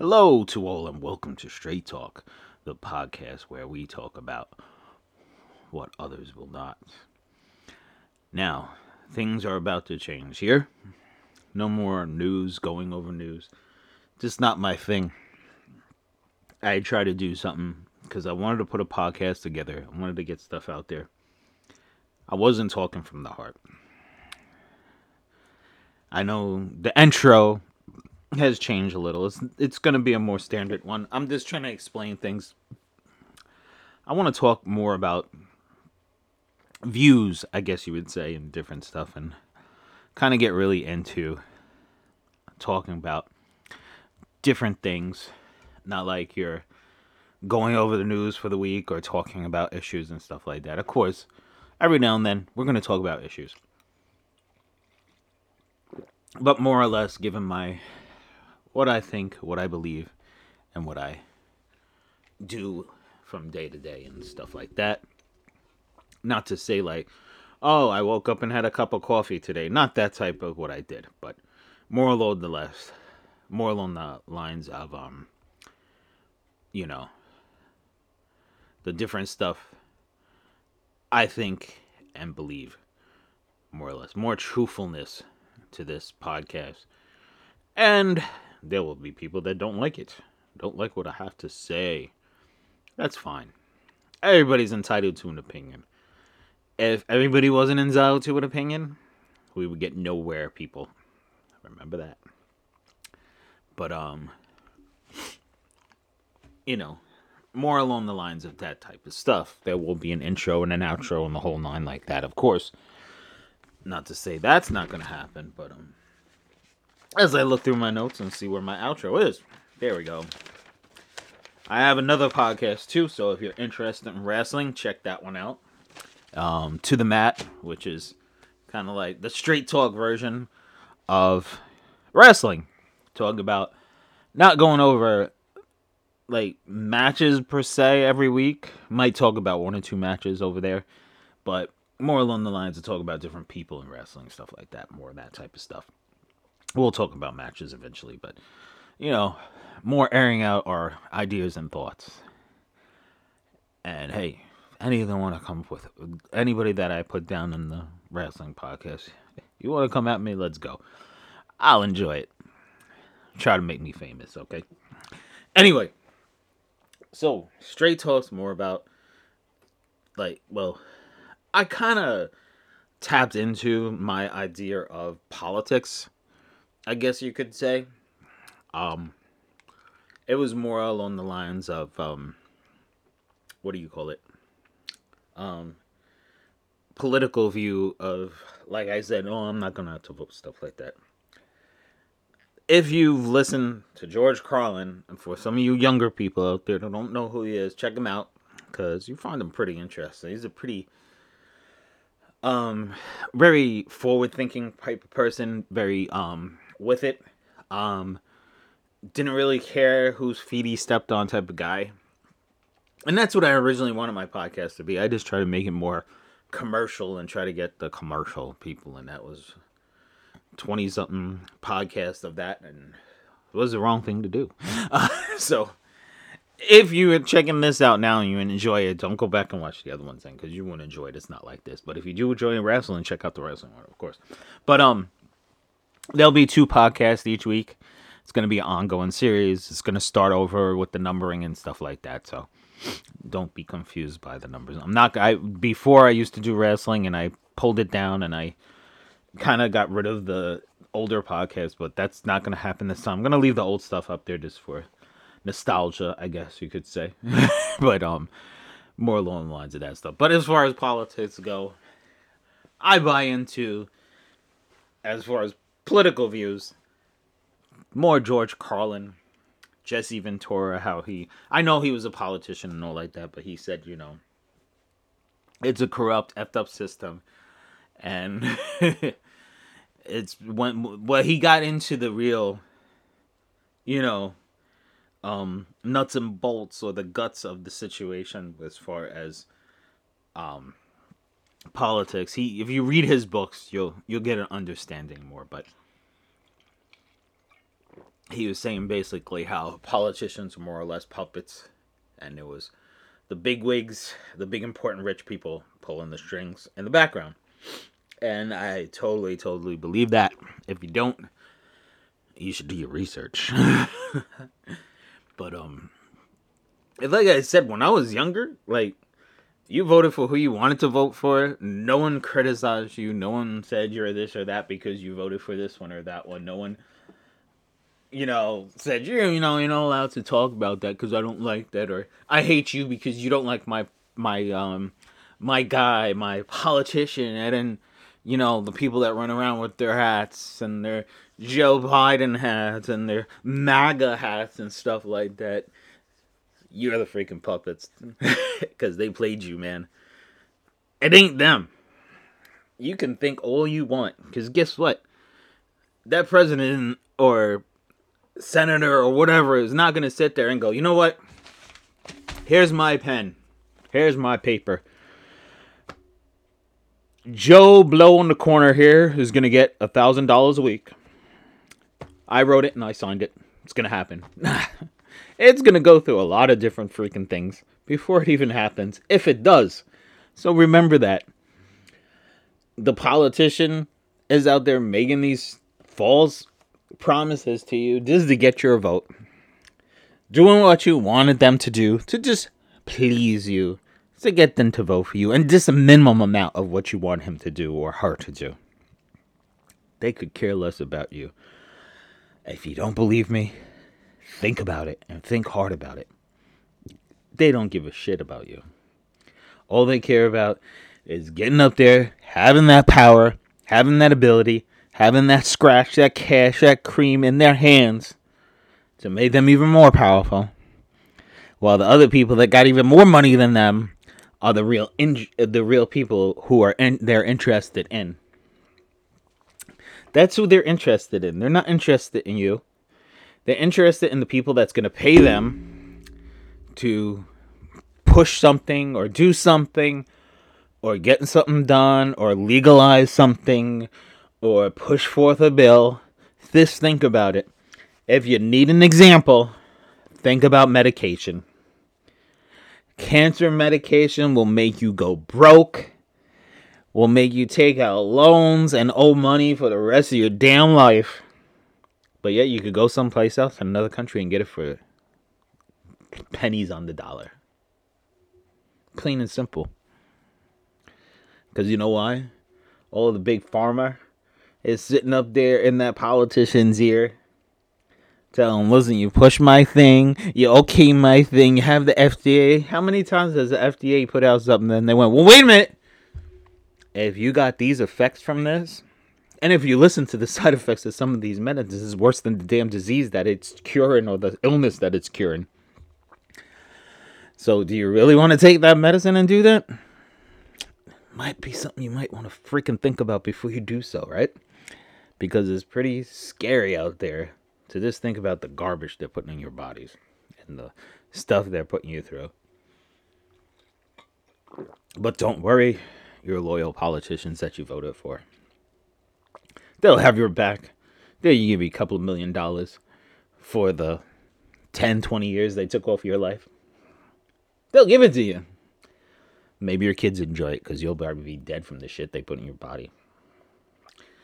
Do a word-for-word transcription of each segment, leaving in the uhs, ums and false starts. Hello to all and welcome to Straight Talk, the podcast where we talk about what others will not. Now, things are about to change here. No more news, going over news. Just not my thing. I try to do something because I wanted to put a podcast together. I wanted to get stuff out there. I wasn't talking from the heart. I know the intro has changed a little. It's it's going to be a more standard one. I'm just trying to explain things. I want to talk more about views, I guess you would say, and different stuff, and kind of get really into talking about different things. Not like you're going over the news for the week or talking about issues and stuff like that. Of course, every now and then, we're going to talk about issues. But more or less, given my what I think, what I believe, and what I do from day to day and stuff like that. Not to say like, oh, I woke up and had a cup of coffee today. Not that type of what I did, but more along the less, more along the lines of, um, you know, the different stuff I think and believe, more or less. More truthfulness to this podcast. And there will be people that don't like it. Don't like what I have to say. That's fine. Everybody's entitled to an opinion. If everybody wasn't entitled to an opinion, we would get nowhere, people. Remember that. But, um, you know, more along the lines of that type of stuff. There will be an intro and an outro and the whole nine like that, of course. Not to say that's not going to happen, but, um. As I look through my notes and see where my outro is. There we go. I have another podcast too, so if you're interested in wrestling, check that one out. Um, to the Mat, which is kind of like the Straight Talk version of wrestling. Talk about not going over like matches per se every week. Might talk about one or two matches over there, but more along the lines of talk about different people in wrestling, stuff like that, more of that type of stuff. We'll talk about matches eventually, but, you know, more airing out our ideas and thoughts. And, hey, any of them want to come up with, anybody that I put down in the wrestling podcast, you want to come at me, let's go. I'll enjoy it. Try to make me famous, okay? Anyway, so, Straight Talk's more about, like, well, I kind of tapped into my idea of politics, I guess you could say. Um, it was more along the lines of, um, what do you call it? Um, political view of, like I said, oh, I'm not going to have to vote, stuff like that. If you've listened to George Carlin, and for some of you younger people out there that don't know who he is, check him out, because you find him pretty interesting. He's a pretty... Um, very forward-thinking type of person, very, um, with it, um, didn't really care whose feet he stepped on type of guy, and that's what I originally wanted my podcast to be. I just try to make it more commercial and try to get the commercial people, and that was twenty-something podcasts of that, and it was the wrong thing to do, uh, so... If you are checking this out now and you enjoy it, don't go back and watch the other ones then, because you won't enjoy it. It's not like this. But if you do enjoy wrestling, check out the wrestling one, of course. But um, there'll be two podcasts each week. It's going to be an ongoing series. It's going to start over with the numbering and stuff like that. So don't be confused by the numbers. I'm not. I before I used to do wrestling and I pulled it down and I kind of got rid of the older podcasts, but that's not going to happen this time. I'm going to leave the old stuff up there just for nostalgia, I guess you could say. But um more along the lines of that stuff. But as far as politics go, I buy into, as far as political views, more George Carlin, Jesse Ventura, how he I know he was a politician and all like that, but he said, you know, it's a corrupt, effed up system. And it's when well he got into the real, you know, Um, nuts and bolts or the guts of the situation as far as um, politics. He, if you read his books, you'll you'll get an understanding more. But he was saying basically how politicians were more or less puppets, and it was the big wigs, the big important rich people pulling the strings in the background. And I totally, totally believe that. If you don't, you should do your research. But, um, like I said, when I was younger, like, you voted for who you wanted to vote for. No one criticized you. No one said you're this or that because you voted for this one or that one. No one, you know, said, you're, you know, you're not allowed to talk about that because I don't like that. Or I hate you because you don't like my, my, um, my guy, my politician. And then, you know, the people that run around with their hats and their Joe Biden hats and their MAGA hats and stuff like that. You're the freaking puppets. Because they played you, man. It ain't them. You can think all you want. Because guess what? That president or senator or whatever is not going to sit there and go, you know what? Here's my pen. Here's my paper. Joe Blow in the corner here is going to get one thousand dollars a week. I wrote it and I signed it. It's going to happen. It's going to go through a lot of different freaking things before it even happens, if it does. So remember that. The politician is out there making these false promises to you just to get your vote. Doing what you wanted them to do to just please you, to get them to vote for you, and just a minimum amount of what you want him to do or her to do. They could care less about you. If you don't believe me, think about it and think hard about it. They don't give a shit about you. All they care about is getting up there, having that power, having that ability, having that scratch, that cash, that cream in their hands to make them even more powerful. While the other people that got even more money than them are the real in- the real people who are in- they're interested in. That's who they're interested in. They're not interested in you. They're interested in the people that's going to pay them to push something or do something or get something done or legalize something or push forth a bill. Just think about it. If you need an example, think about medication. Cancer medication will make you go broke, will make you take out loans and owe money for the rest of your damn life. But yet you could go someplace else in another country and get it for pennies on the dollar. Plain and simple. Because you know why? All the big pharma is sitting up there in that politician's ear. Telling them, listen, you push my thing. You okay my thing. You have the F D A. How many times has the F D A put out something and they went, well, wait a minute. If you got these effects from this. And if you listen to the side effects of some of these medicines, it's worse than the damn disease that it's curing or the illness that it's curing. So do you really want to take that medicine and do that? Might be something you might want to freaking think about before you do so, right? Because it's pretty scary out there to just think about the garbage they're putting in your bodies and the stuff they're putting you through. But don't worry, your loyal politicians that you voted for. They'll have your back. They'll give you a couple of million dollars for the ten, twenty years they took off your life. They'll give it to you. Maybe your kids enjoy it because you'll probably be dead from the shit they put in your body.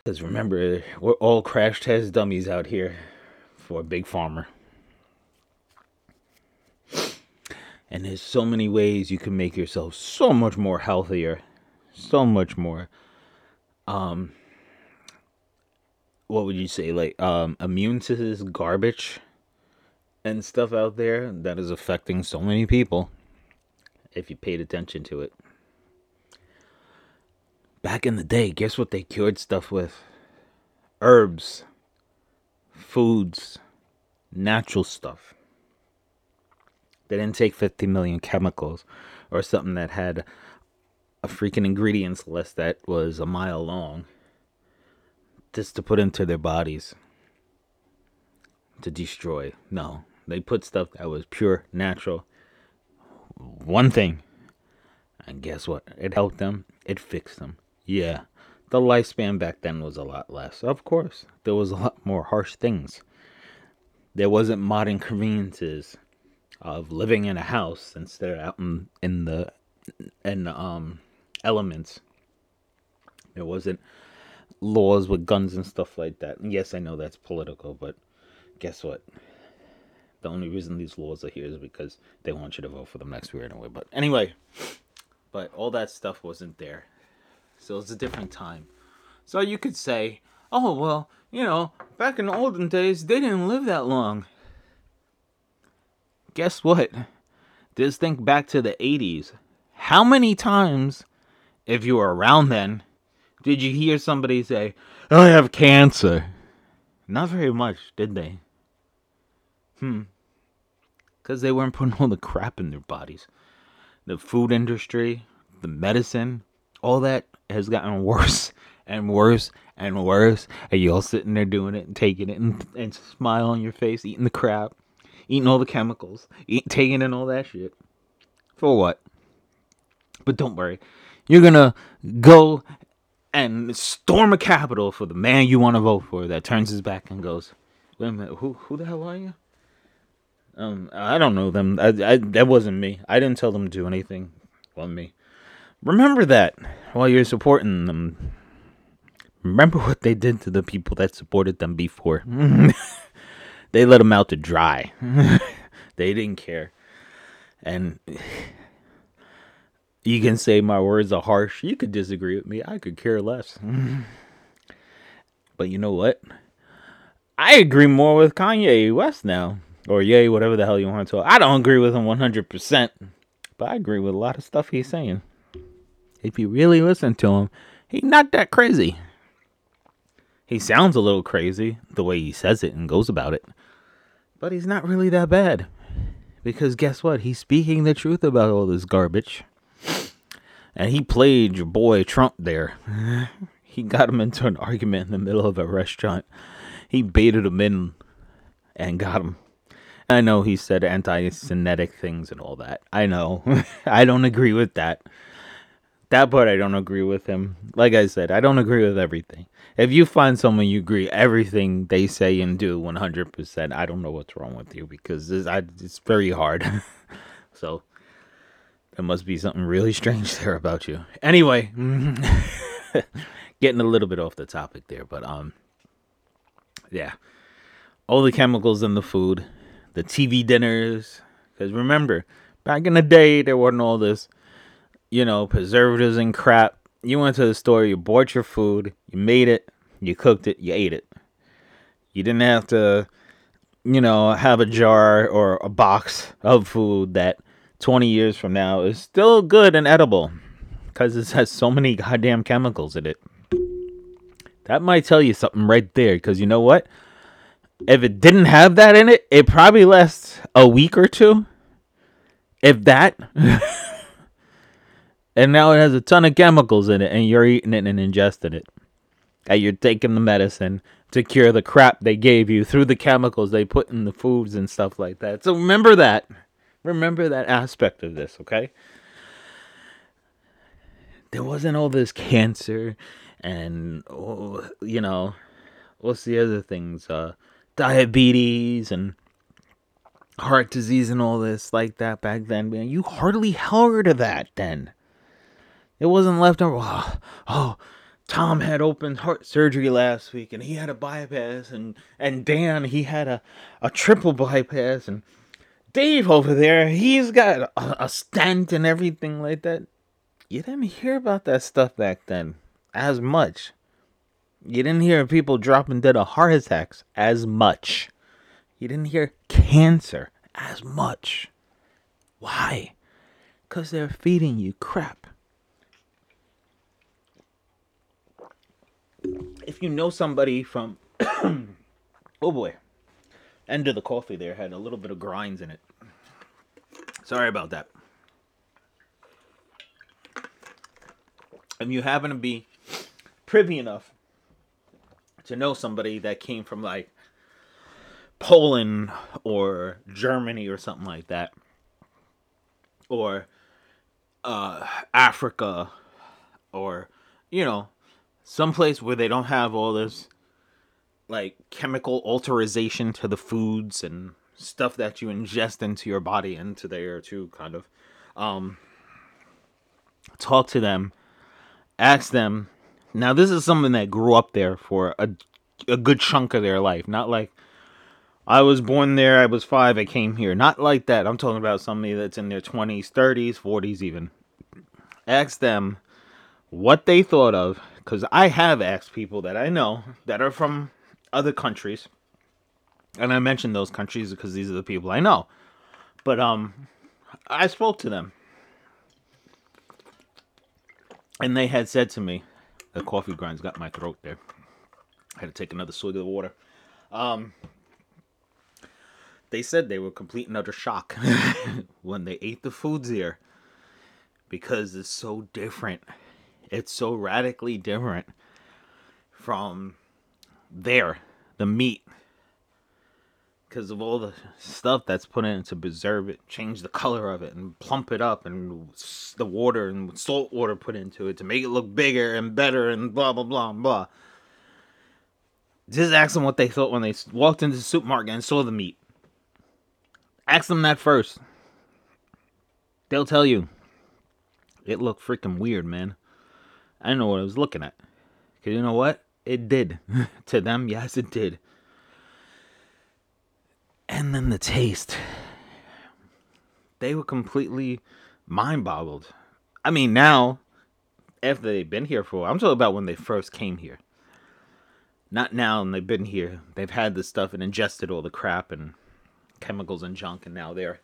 Because remember, we're all crash test dummies out here for a big pharma. And there's so many ways you can make yourself so much more healthier. So much more... Um... what would you say, like, um, immune to this garbage and stuff out there that is affecting so many people, if you paid attention to it. Back in the day, guess what they cured stuff with? Herbs, foods, natural stuff. They didn't take fifty million chemicals or something that had a freaking ingredients list that was a mile long. Just to put into their bodies to destroy. No, they put stuff that was pure, natural, one thing, and guess what? It helped them. It fixed them. Yeah, the lifespan back then was a lot less. Of course, there was a lot more harsh things There wasn't modern conveniences of living in a house since they're out in, in the in the, um elements. There wasn't laws with guns and stuff like that. And yes, I know that's political, but guess what? The only reason these laws are here is because they want you to vote for them next year anyway. But anyway, but all that stuff wasn't there. So it's a different time. So you could say, oh, well, you know, back in the olden days, they didn't live that long. Guess what? Just think back to the eighties. How many times, if you were around then, did you hear somebody say, I have cancer? Not very much, did they? Hmm. Because they weren't putting all the crap in their bodies. The food industry, the medicine, all that has gotten worse and worse and worse. And you all sitting there doing it and taking it and, and smile on your face, eating the crap, eating all the chemicals, eat, taking in all that shit. For what? But don't worry. You're going to go and storm a Capitol for the man you want to vote for that turns his back and goes, wait a minute, who, who the hell are you? Um, I don't know them. I, I, that wasn't me. I didn't tell them to do anything. Well, me. Remember that while you're supporting them. Remember what they did to the people that supported them before. They let them out to dry. They didn't care. And you can say my words are harsh. You could disagree with me. I could care less. But you know what? I agree more with Kanye West now. Or yay, whatever the hell you want to talk. I don't agree with him one hundred percent. But I agree with a lot of stuff he's saying. If you really listen to him, he's not that crazy. He sounds a little crazy the way he says it and goes about it. But he's not really that bad. Because guess what? He's speaking the truth about all this garbage. And he played your boy Trump there. He got him into an argument in the middle of a restaurant. He baited him in and got him. I know he said anti-Semitic things and all that. I know. I don't agree with that. That part I don't agree with him. Like I said, I don't agree with everything. If you find someone you agree everything they say and do one hundred percent, I don't know what's wrong with you because this, I, it's very hard. So there must be something really strange there about you. Anyway, getting a little bit off the topic there, but um, yeah, all the chemicals in the food. The T V dinners, because remember, back in the day, there wasn't all this, you know, preservatives and crap. You went to the store, you bought your food, you made it, you cooked it, you ate it. You didn't have to, you know, have a jar or a box of food that twenty years from now is still good and edible, because it has so many goddamn chemicals in it. That might tell you something right there, because you know what? If it didn't have that in it, it probably lasts a week or two. If that. And now it has a ton of chemicals in it, and you're eating it and ingesting it. And you're taking the medicine to cure the crap they gave you through the chemicals they put in the foods and stuff like that. So remember that. Remember that aspect of this, okay? There wasn't all this cancer and, oh, you know, what's the other things? Uh, diabetes and heart disease and all this like that back then. Man, you hardly heard of that then. It wasn't left over. Oh, oh, Tom had open heart surgery last week and he had a bypass. And, and Dan, he had a, a triple bypass. And Dave over there, he's got a, a stent and everything like that. You didn't hear about that stuff back then as much. You didn't hear people dropping dead of heart attacks as much. You didn't hear cancer as much. Why? Because they're feeding you crap. If you know somebody from... oh boy. End of the coffee there had a little bit of grinds in it. Sorry about that. If you happen to be privy enough to know somebody that came from like Poland or Germany or something like that, or uh, Africa, or you know, someplace where they don't have all this like chemical alteration to the foods and stuff that you ingest into your body, into the air too, kind of. Um, talk to them, ask them. Now, this is something that grew up there for a, a good chunk of their life. Not like I was born there, I was five, I came here. Not like that. I'm talking about somebody that's in their twenties, thirties, forties even. Ask them what they thought of, because I have asked people that I know that are from other countries, and I mentioned those countries because these are the people I know. But um, I spoke to them, and they had said to me, the coffee grind's got my throat there. I had to take another swig of the water. Um, they said they were complete and utter shock when they ate the foods here, because it's so different. It's so radically different from there, the meat, because of all the stuff that's put in to preserve it, change the color of it, and plump it up, and the water and salt water put into it to make it look bigger and better, and blah, blah, blah, and blah. Just ask them what they thought when they walked into the supermarket and saw the meat. Ask them that first. They'll tell you. It looked freaking weird, man. I didn't know what I was looking at. Because you know what? It did. To them, yes, it did. And then the taste. They were completely mind-boggled. I mean, now, after they've been here for a while. I'm talking about when they first came here. Not now, and they've been here. They've had this stuff and ingested all the crap and chemicals and junk, and now they're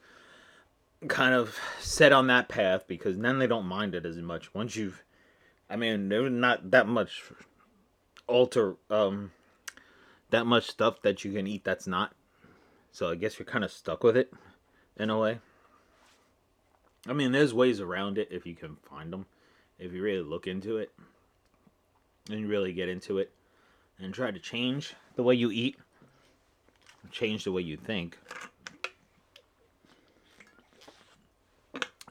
kind of set on that path, because then they don't mind it as much. Once you've, I mean, there's not that much alter, um, that much stuff that you can eat that's not. So I guess you're kind of stuck with it in a way. I mean, there's ways around it if you can find them, if you really look into it and you really get into it and try to change the way you eat, change the way you think.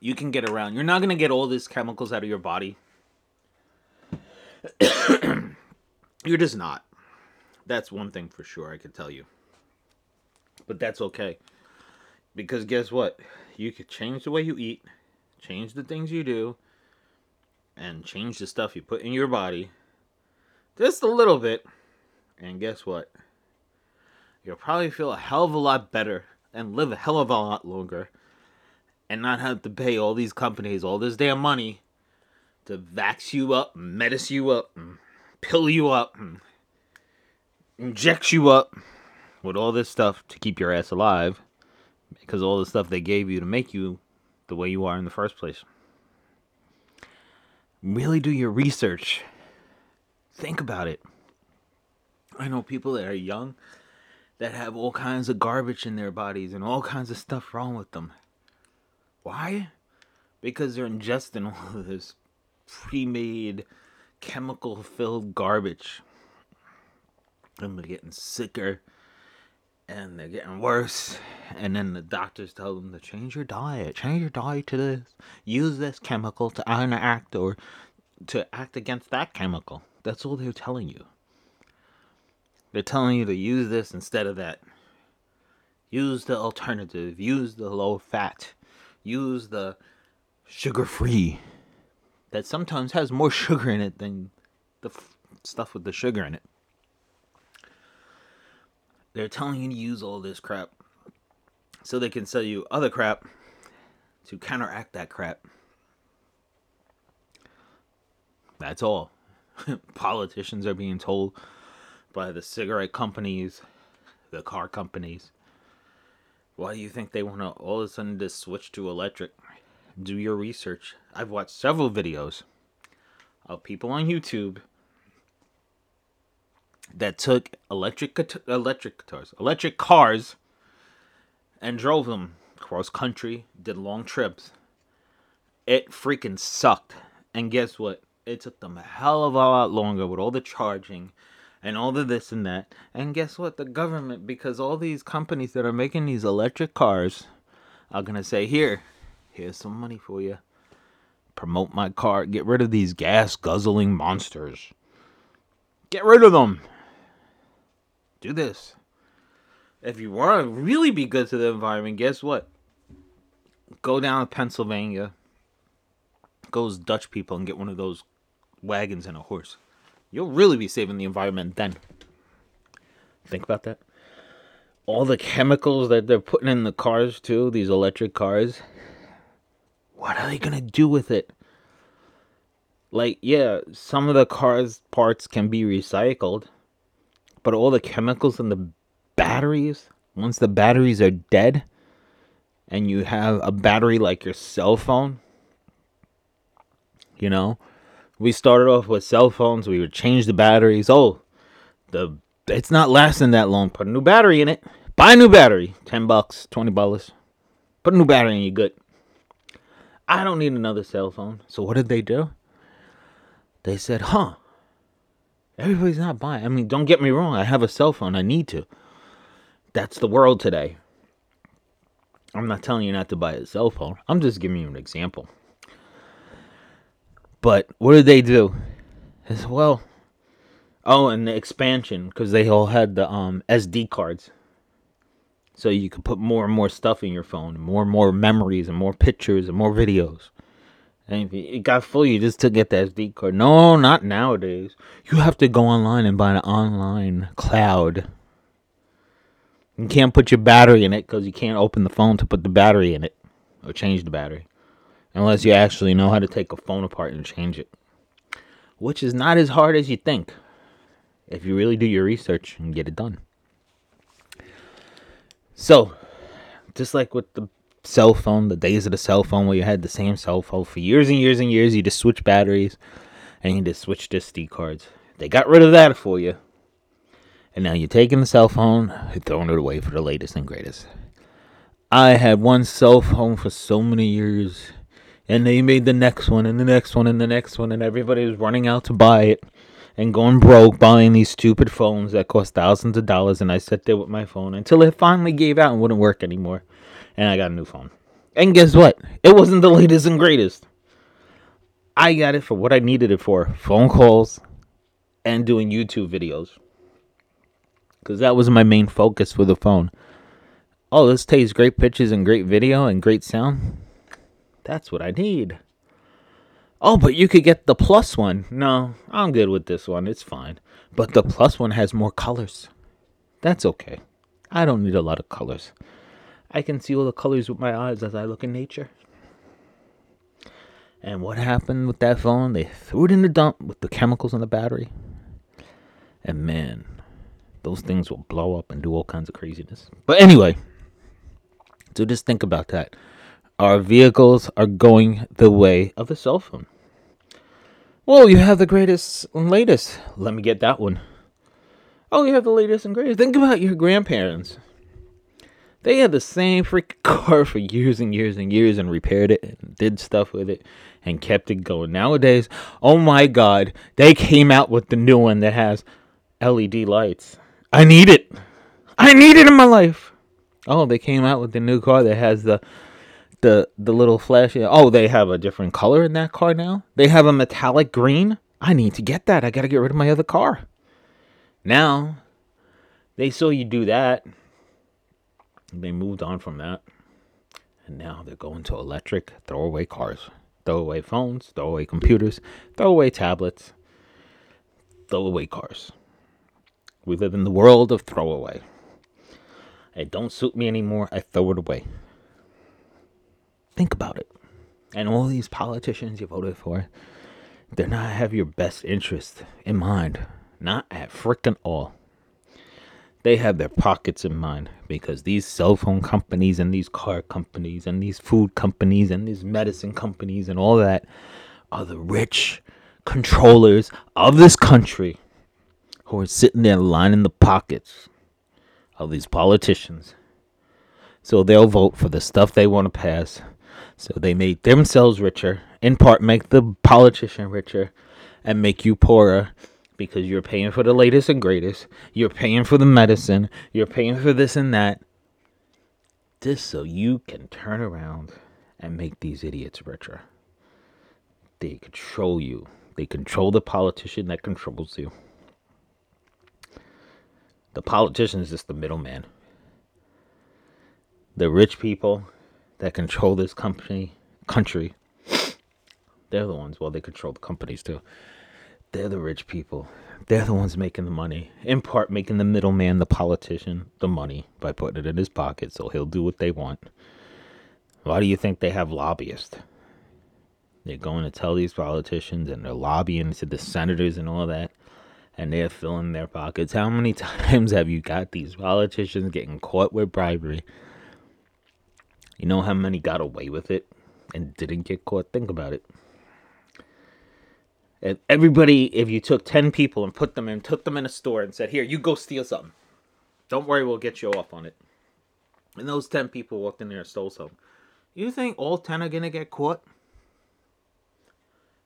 You can get around. You're not going to get all these chemicals out of your body. You're just not. That's one thing for sure, I can tell you. But that's okay. Because guess what? You could change the way you eat, change the things you do, and change the stuff you put in your body just a little bit. And guess what? You'll probably feel a hell of a lot better and live a hell of a lot longer. And not have to pay all these companies all this damn money to vax you up, medice you up, and pill you up, and inject you up with all this stuff to keep your ass alive. Because all the stuff they gave you to make you the way you are in the first place. Really do your research. Think about it. I know people that are young that have all kinds of garbage in their bodies and all kinds of stuff wrong with them. Why? Because they're ingesting all of this pre-made, chemical-filled garbage. And they're getting sicker, and they're getting worse. And then the doctors tell them to change your diet. Change your diet to this. Use this chemical to interact or to act against that chemical. That's all they're telling you. They're telling you to use this instead of that. Use the alternative. Use the low-fat. Use the sugar-free that sometimes has more sugar in it than the f- stuff with the sugar in it. They're telling you to use all this crap so they can sell you other crap to counteract that crap. That's all. Politicians are being told by the cigarette companies, the car companies. Why do you think they want to all of a sudden just switch to electric? Do your research. I've watched several videos of people on YouTube that took electric electric guitars, electric cars, and drove them across country, did long trips. It freaking sucked. And guess what? It took them a hell of a lot longer with all the charging. And all the this and that. And guess what? The government, because all these companies that are making these electric cars are going to say, here, here's some money for you. Promote my car. Get rid of these gas guzzling monsters. Get rid of them. do this. If you want to really be good to the environment, guess what? Go down to Pennsylvania, go as Dutch people, and get one of those wagons and a horse. You'll really be saving the environment then. Think about that. All the chemicals that they're putting in the cars too, these electric cars. What are they going to do with it? Like, yeah, some of the car's parts can be recycled. But all the chemicals in the batteries, once the batteries are dead, and you have a battery like your cell phone, you know, we started off with cell phones. We would change the batteries. Oh, the it's not lasting that long. Put a new battery in it. Buy a new battery. ten bucks, twenty dollars. Put a new battery in, you're good. I don't need another cell phone. So what did they do? They said, huh, everybody's not buying. I mean, don't get me wrong. I have a cell phone. I need to. That's the world today. I'm not telling you not to buy a cell phone. I'm just giving you an example. But what did they do? As well, oh, and the expansion, because they all had the um, S D cards, so you could put more and more stuff in your phone, and more and more memories, and more pictures, and more videos. And if it got full, you just took get the S D card. No, not nowadays. You have to go online and buy an online cloud. You can't put your battery in it because you can't open the phone to put the battery in it or change the battery unless you actually know how to take a phone apart and change it, which is not as hard as you think if you really do your research and get it done. So, just like with the cell phone, the days of the cell phone where you had the same cell phone for years and years and years, you just switch batteries and you just switch the S D cards. They got rid of that for you. And now you're taking the cell phone and throwing it away for the latest and greatest. I had one cell phone for so many years. And they made the next one and the next one and the next one. And everybody was running out to buy it. And going broke buying these stupid phones that cost thousands of dollars. And I sat there with my phone until it finally gave out and wouldn't work anymore. And I got a new phone. And guess what? It wasn't the latest and greatest. I got it for what I needed it for. Phone calls and doing YouTube videos. Because that was my main focus for the phone. Oh, this takes great pictures and great video and great sound. That's what I need. Oh, but you could get the plus one. No, I'm good with this one. It's fine. But the plus one has more colors. That's okay. I don't need a lot of colors. I can see all the colors with my eyes as I look in nature. And what happened with that phone? They threw it in the dump with the chemicals on the battery. And man, those things will blow up and do all kinds of craziness. But anyway, so just think about that. Our vehicles are going the way of the cell phone. Well, you have the greatest and latest. Let me get that one. Oh, you have the latest and greatest. Think about your grandparents. They had the same freaking car for years and years and years and repaired it and did stuff with it and kept it going. Nowadays, oh my God, they came out with the new one that has L E D lights. I need it. I need it in my life. Oh, they came out with the new car that has the the the little flashy. Oh, they have a different color in that car now. They have a metallic green. I need to get that. I got to get rid of my other car. Now, they saw you do that. They moved on from that. And now they're going to electric, throwaway cars, throwaway phones, throwaway computers, throwaway tablets, throwaway cars. We live in the world of throwaway. It don't suit me anymore. I throw it away. Think about it. And all these politicians you voted for, they do not have your best interest in mind. Not at freaking all. They have their pockets in mind. Because these cell phone companies and these car companies and these food companies and these medicine companies and all that are the rich controllers of this country. Who are sitting there lining the pockets of these politicians. So they'll vote for the stuff they want to pass. So they make themselves richer. In part make the politician richer. And make you poorer. Because you're paying for the latest and greatest. You're paying for the medicine. You're paying for this and that. Just so you can turn around and make these idiots richer. They control you. They control the politician that controls you. The politicians, just the middleman. The rich people that control this company, country, they're the ones, well, they control the companies too. They're the rich people. They're the ones making the money. In part, making the middleman, the politician, the money by putting it in his pocket so he'll do what they want. Why do you think they have lobbyists? They're going to tell these politicians and they're lobbying to the senators and all that. And they're filling their pockets. How many times have you got these politicians getting caught with bribery? You know how many got away with it and didn't get caught? Think about it. If everybody, if you took ten people and put them in, took them in a store and said, here, you go steal something. Don't worry, we'll get you off on it. And those ten people walked in there and stole something. You think all ten are going to get caught?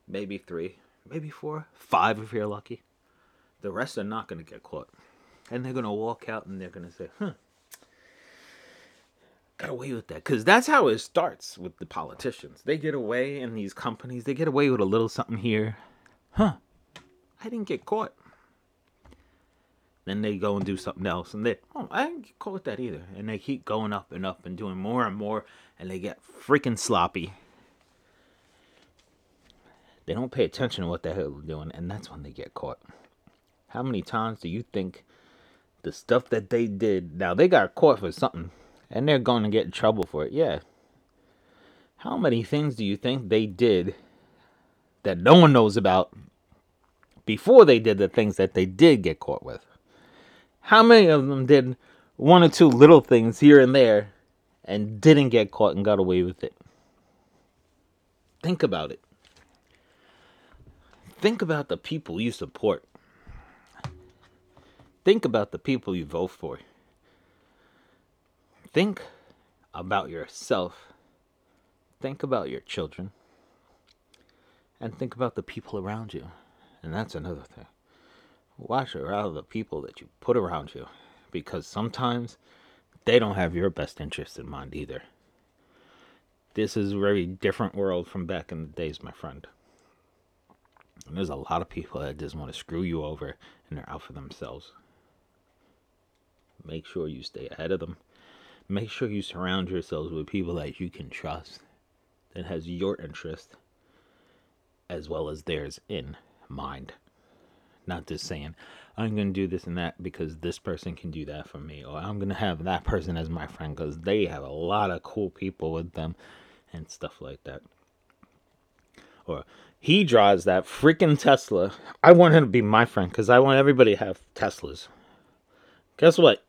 Maybe three, maybe four, five if you're lucky. The rest are not going to get caught. And they're going to walk out and they're going to say, huh, got away with that. Because that's how it starts with the politicians. They get away in these companies. They get away with a little something here. Huh, I didn't get caught. Then they go and do something else. And they, oh, I didn't get caught with that either. And they keep going up and up and doing more and more. And they get freaking sloppy. They don't pay attention to what the hell they're doing. And that's when they get caught. How many times do you think the stuff that they did, now they got caught for something, and they're going to get in trouble for it, yeah. How many things do you think they did that no one knows about before they did the things that they did get caught with? How many of them did one or two little things here and there and didn't get caught and got away with it? Think about it. Think about the people you support. Think about the people you vote for. Think about yourself. Think about your children. And think about the people around you. And that's another thing. Watch out for the people that you put around you. Because sometimes they don't have your best interest in mind either. This is a very different world from back in the days, my friend. And there's a lot of people that just want to screw you over. And they're out for themselves. Make sure you stay ahead of them. Make sure you surround yourselves with people that you can trust, that has your interest as well as theirs in mind. Not just saying, I'm going to do this and that because this person can do that for me, or I'm going to have that person as my friend because they have a lot of cool people with them and stuff like that. Or he drives that freaking Tesla. I want him to be my friend because I want everybody to have Teslas. Guess what?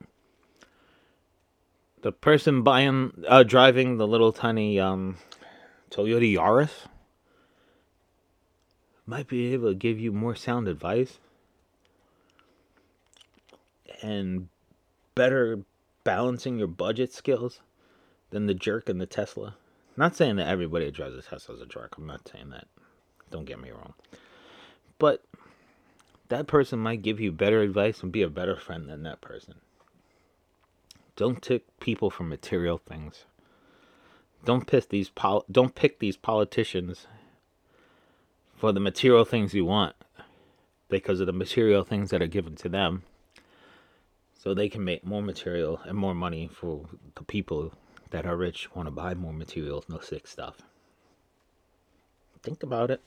The person buying, uh, driving the little tiny um, Toyota Yaris might be able to give you more sound advice and better balancing your budget skills than the jerk in the Tesla. I'm not saying that everybody that drives a Tesla is a jerk. I'm not saying that. Don't get me wrong. But that person might give you better advice and be a better friend than that person. Don't take people for material things. Don't piss these pol- don't pick these politicians for the material things you want because of the material things that are given to them so they can make more material and more money for the people that are rich want to buy more material, no sick stuff. Think about it.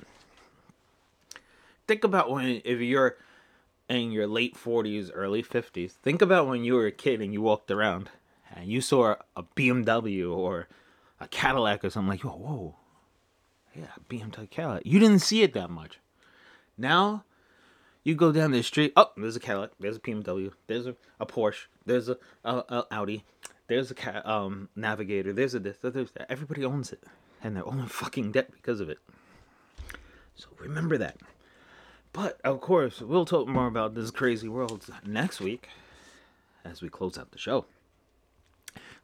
Think about when, if you're in your late forties, early fifties, think about when you were a kid and you walked around and you saw a B M W or a Cadillac or something like, whoa, whoa, yeah, B M W Cadillac. You didn't see it that much. Now, you go down the street, oh, there's a Cadillac, there's a B M W, there's a, a Porsche, there's a, a, a Audi, there's a um, Navigator, there's a this, there's that. Everybody owns it. And they're all in fucking debt because of it. So remember that. But, of course, we'll talk more about this crazy world next week as we close out the show.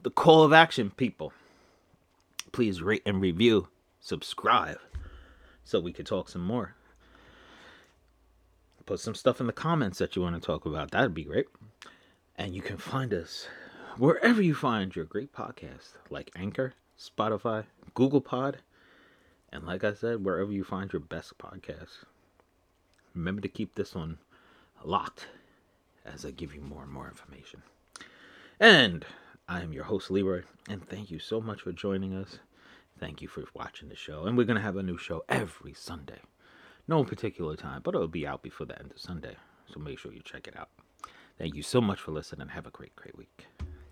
The call of action, people. Please rate and review. Subscribe. So we could talk some more. Put some stuff in the comments that you want to talk about. That'd be great. And you can find us wherever you find your great podcast. Like Anchor, Spotify, Google Pod. And like I said, wherever you find your best podcasts, remember to keep this one locked as I give you more and more information. And I am your host, Leroy, and thank you so much for joining us. Thank you for watching the show. And we're going to have a new show every Sunday. No particular time, but it'll be out before the end of Sunday. So make sure you check it out. Thank you so much for listening. Have a great, great week.